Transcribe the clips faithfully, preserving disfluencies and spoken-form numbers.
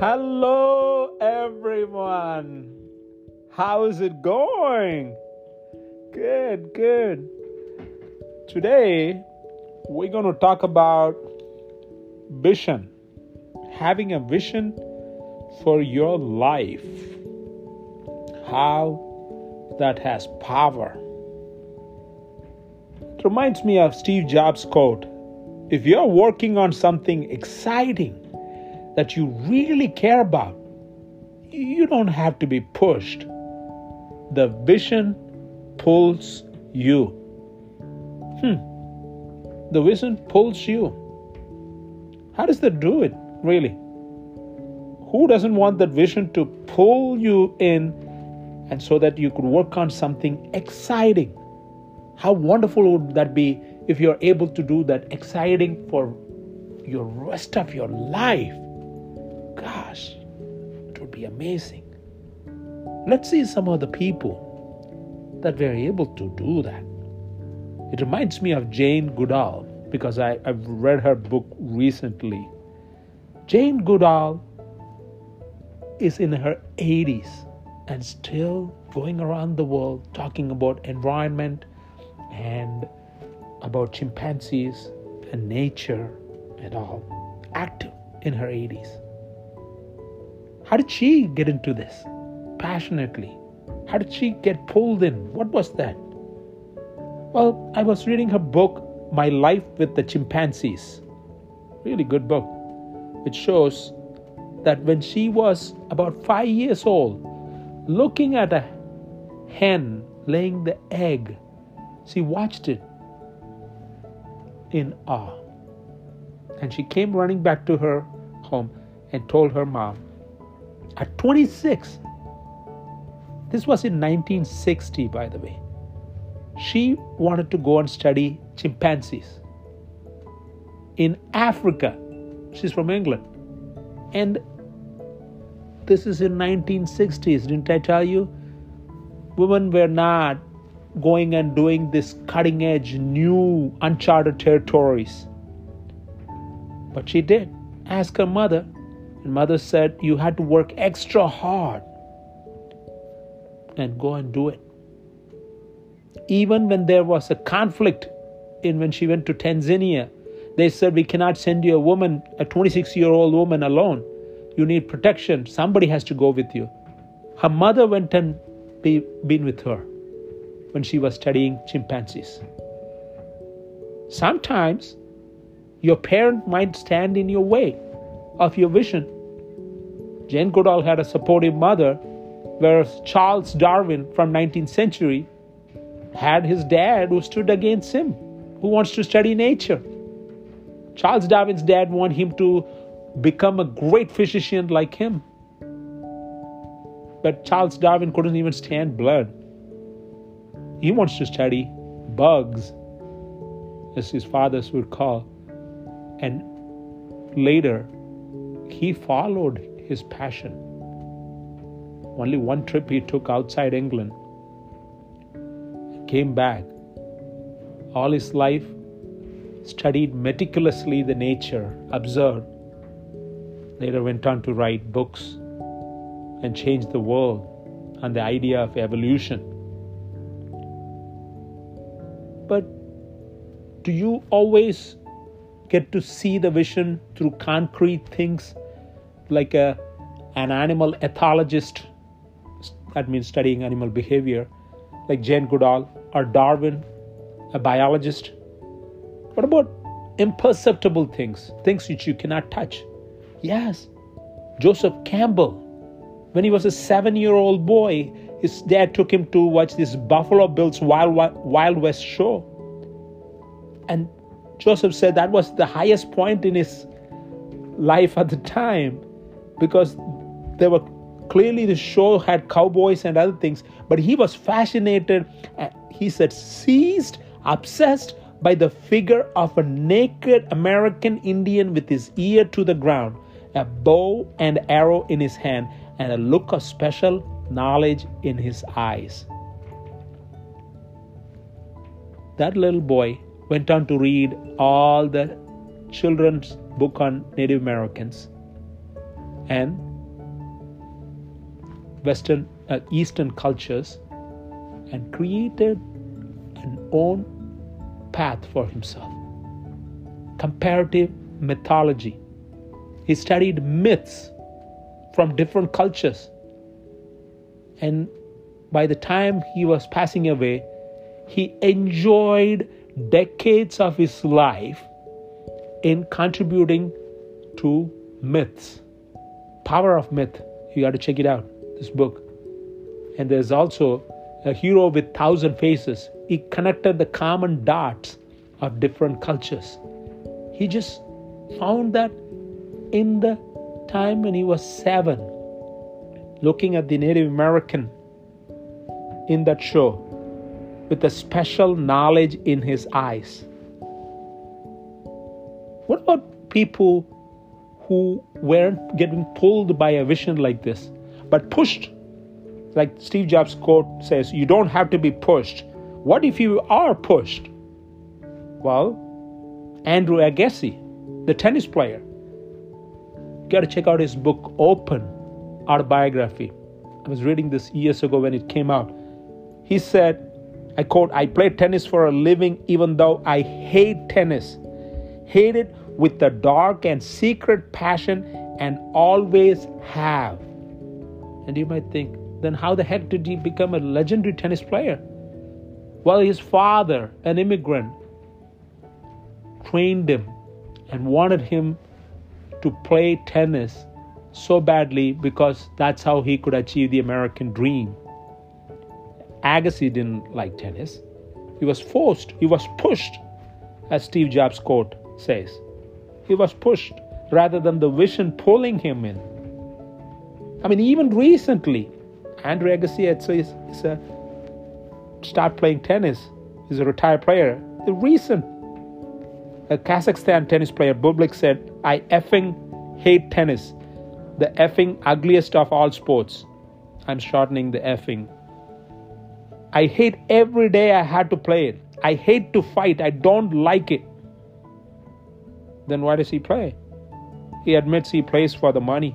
Hello everyone, how's it going? Good, good. Today we're going to talk about vision, having a vision for your life, how that has power. It reminds me of Steve Jobs' quote, if you're working on something exciting that you really care about, you don't have to be pushed. The vision pulls you. Hmm. The vision pulls you. How does that do it, really? Who doesn't want that vision to pull you in and so that you could work on something exciting? How wonderful would that be if you're able to do that exciting for your rest of your life? Gosh, it would be amazing. Let's see some of the people that were able to do that. It reminds me of Jane Goodall because I, I've read her book recently. Jane Goodall is in her eighties and still going around the world talking about environment and about chimpanzees and nature and all. Active in her eighties. How did she get into this passionately? How did she get pulled in? What was that? Well, I was reading her book, My Life with the Chimpanzees. Really good book. It shows that when she was about five years old, looking at a hen laying the egg, she watched it in awe. And she came running back to her home and told her mom. At twenty-six, this was in nineteen sixty, by the way, she wanted to go and study chimpanzees in Africa. She's from England. And this is in nineteen sixties. Didn't I tell you? Women were not going and doing this cutting edge, new, uncharted territories. But she did ask her mother. And mother said, you had to work extra hard and go and do it. Even when there was a conflict, in when she went to Tanzania, they said, we cannot send you a woman, a twenty-six-year-old woman alone. You need protection. Somebody has to go with you. Her mother went and be, been with her when she was studying chimpanzees. Sometimes your parent might stand in your way of your vision. Jane Goodall had a supportive mother, whereas Charles Darwin from nineteenth century had his dad who stood against him, who wants to study nature. Charles Darwin's dad wanted him to become a great physician like him. But Charles Darwin couldn't even stand blood. He wants to study bugs, as his fathers would call. And later, he followed his passion. Only one trip he took outside England. Came back. All his life, studied meticulously the nature, observed. Later went on to write books and change the world on the idea of evolution. But do you always get to see the vision through concrete things like a, an animal ethologist, that means studying animal behavior, like Jane Goodall, or Darwin, a biologist? What about imperceptible things, things which you cannot touch? Yes, Joseph Campbell, when he was a seven-year-old boy, his dad took him to watch this Buffalo Bills Wild, Wild West show. And Joseph said that was the highest point in his life at the time because there were clearly the show had cowboys and other things, but he was fascinated. He said, seized, obsessed by the figure of a naked American Indian with his ear to the ground, a bow and arrow in his hand, and a look of special knowledge in his eyes. That little boy went on to read all the children's book on Native Americans and Western, uh, Eastern cultures and created an own path for himself. Comparative mythology. He studied myths from different cultures. And by the time he was passing away, he enjoyed decades of his life in contributing to myths. Power of Myth. You got to check it out, this book. And there's also A Hero with Thousand Faces. He connected the common dots of different cultures. He just found that in the time when he was seven, looking at the Native American in that show with a special knowledge in his eyes. What about people who weren't getting pulled by a vision like this, but pushed? Like Steve Jobs' quote says, you don't have to be pushed. What if you are pushed? Well, Andrew Agassi, the tennis player. You got to check out his book, Open, Autobiography. I was reading this years ago when it came out. He said, I quote, I play tennis for a living even though I hate tennis. Hate it with a dark and secret passion and always have. And you might think, then how the heck did he become a legendary tennis player? Well, his father, an immigrant, trained him and wanted him to play tennis so badly because that's how he could achieve the American dream. Agassi didn't like tennis. He was forced. He was pushed, as Steve Jobs' quote says. He was pushed rather than the vision pulling him in. I mean, even recently, Andrew Agassi had said, is a start playing tennis. He's a retired player. The recent a Kazakhstan tennis player, Bublik, said, I effing hate tennis. The effing ugliest of all sports. I'm shortening the effing. I hate every day I had to play it. I hate to fight. I don't like it. Then why does he play? He admits he plays for the money.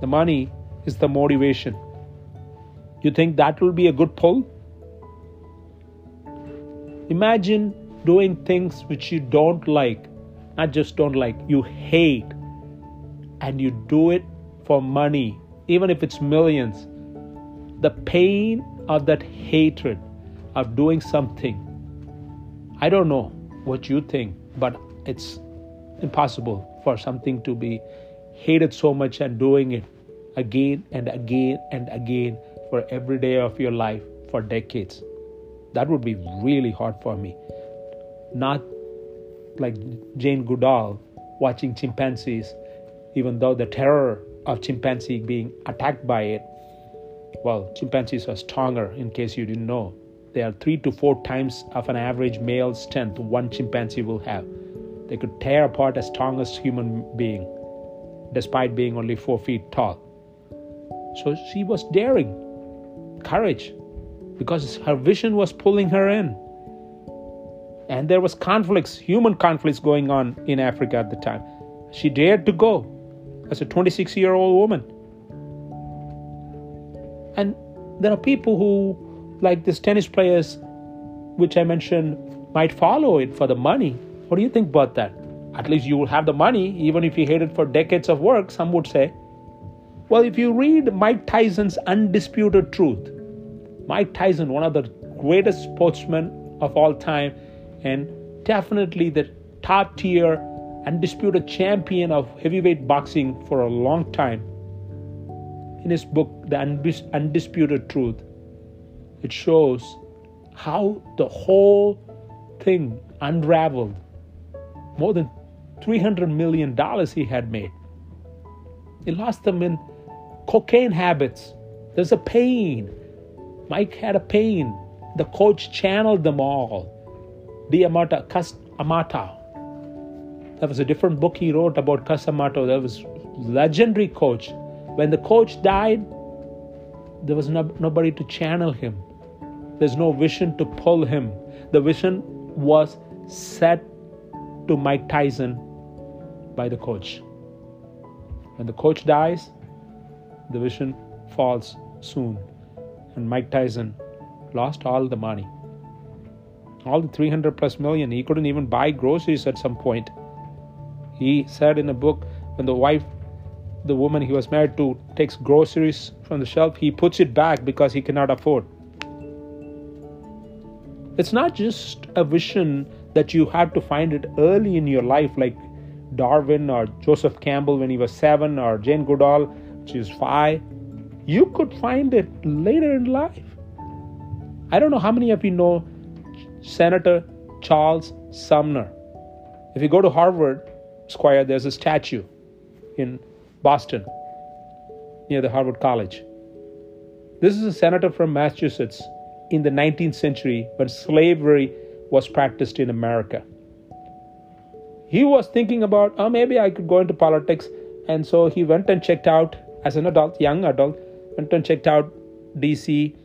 The money is the motivation. You think that will be a good pull? Imagine doing things which you don't like, not just don't like, you hate, and you do it for money, even if it's millions. The pain of that hatred of doing something, I don't know what you think, but it's impossible for something to be hated so much and doing it again and again and again for every day of your life for decades. That would be really hard for me. Not like Jane Goodall watching chimpanzees, even though the terror of chimpanzee being attacked by it. Well, chimpanzees are stronger, in case you didn't know. They are three to four times of an average male strength one chimpanzee will have. They could tear apart the strongest human being, despite being only four feet tall. So she was daring, courage, because her vision was pulling her in. And there was conflicts, human conflicts going on in Africa at the time. She dared to go as a twenty-six-year-old woman. And there are people who, like these tennis players, which I mentioned, might follow it for the money. What do you think about that? At least you will have the money, even if you hate it for decades of work, some would say. Well, if you read Mike Tyson's Undisputed Truth, Mike Tyson, one of the greatest sportsmen of all time, and definitely the top tier undisputed champion of heavyweight boxing for a long time. In his book, The Undisputed Truth, it shows how the whole thing unraveled. More than three hundred million dollars he had made. He lost them in cocaine habits. There's a pain. Mike had a pain. The coach channeled them all. D'Amato, Cus D'Amato. That was a different book he wrote about Cus D'Amato. That was legendary coach. When the coach died, there was no, nobody to channel him. There's no vision to pull him. The vision was set to Mike Tyson by the coach. When the coach dies, the vision falls soon, and Mike Tyson lost all the money. All the three hundred plus million, he couldn't even buy groceries at some point. He said in a book, when the wife, the woman he was married to, takes groceries from the shelf, he puts it back because he cannot afford. It's not just a vision that you have to find it early in your life, like Darwin or Joseph Campbell when he was seven, or Jane Goodall, she was five. You could find it later in life. I don't know how many of you know Senator Charles Sumner. If you go to Harvard Square, there's a statue in Boston near the Harvard College. This is a senator from Massachusetts in the nineteenth century when slavery was practiced in America. He was thinking about, oh, maybe I could go into politics. And so he went and checked out, as an adult, young adult, went and checked out D C.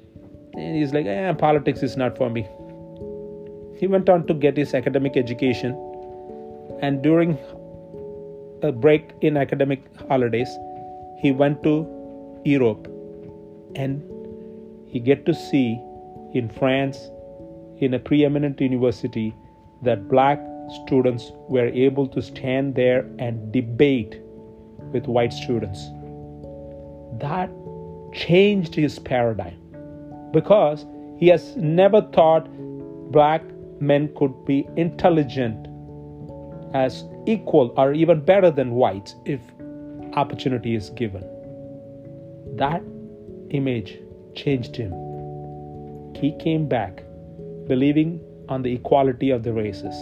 And he's like, eh, politics is not for me. He went on to get his academic education. And during a break in academic holidays, he went to Europe. And he get to see in France, in a preeminent university, that black students were able to stand there and debate with white students. That changed his paradigm, because he has never thought black men could be intelligent as equal or even better than whites if opportunity is given. That image changed him. He came back believing on the equality of the races.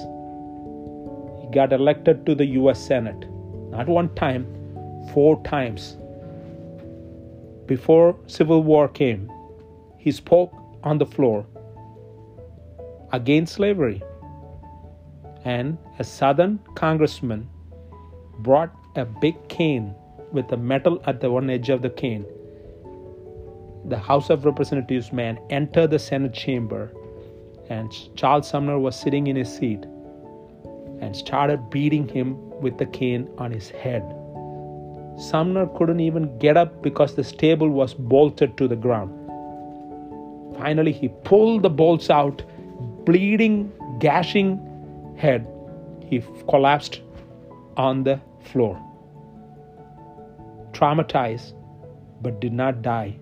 Got elected to the U S Senate, not one time, four times. Before Civil War came, he spoke on the floor against slavery. And a Southern congressman brought a big cane with a metal at the one edge of the cane. The House of Representatives man entered the Senate chamber, and Charles Sumner was sitting in his seat, and started beating him with the cane on his head. Sumner couldn't even get up because the stable was bolted to the ground. Finally, he pulled the bolts out, bleeding, gashing head. He collapsed on the floor. Traumatized, but did not die.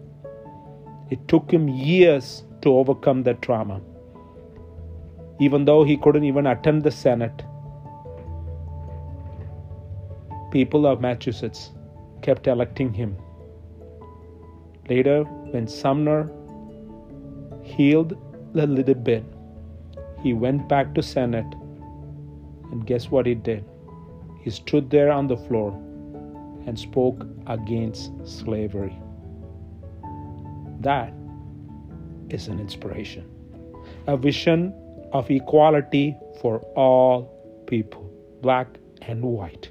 It took him years to overcome that trauma. Even though he couldn't even attend the Senate, people of Massachusetts kept electing him. Later, when Sumner healed a little bit, he went back to Senate, and guess what he did? He stood there on the floor and spoke against slavery. That is an inspiration, a vision of equality for all people, black and white.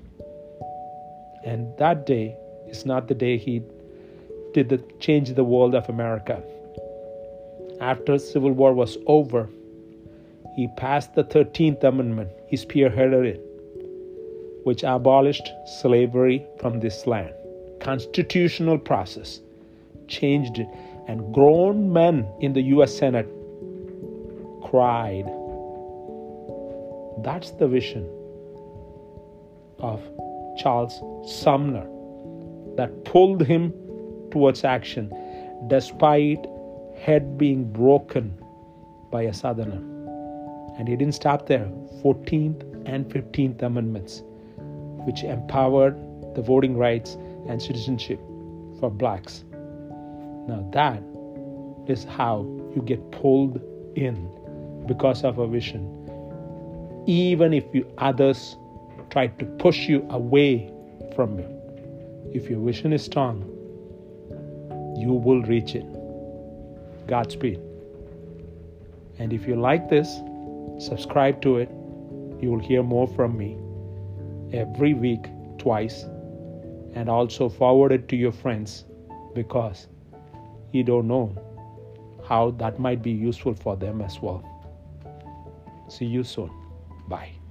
And that day is not the day he did the change the world of America. After Civil War was over, he passed the thirteenth amendment. He spearheaded it, which abolished slavery from this land. Constitutional process changed it, and grown men in the U S Senate cried. That's the vision of Charles Sumner that pulled him towards action, despite head being broken by a Southerner. And he didn't stop there. fourteenth and fifteenth amendments, which empowered the voting rights and citizenship for blacks. Now that is how you get pulled in because of a vision, even if you others try to push you away from it. If your vision is strong, you will reach it. Godspeed. And if you like this, subscribe to it. You will hear more from me every week, twice, and also forward it to your friends, because you don't know how that might be useful for them as well. See you soon. Bye.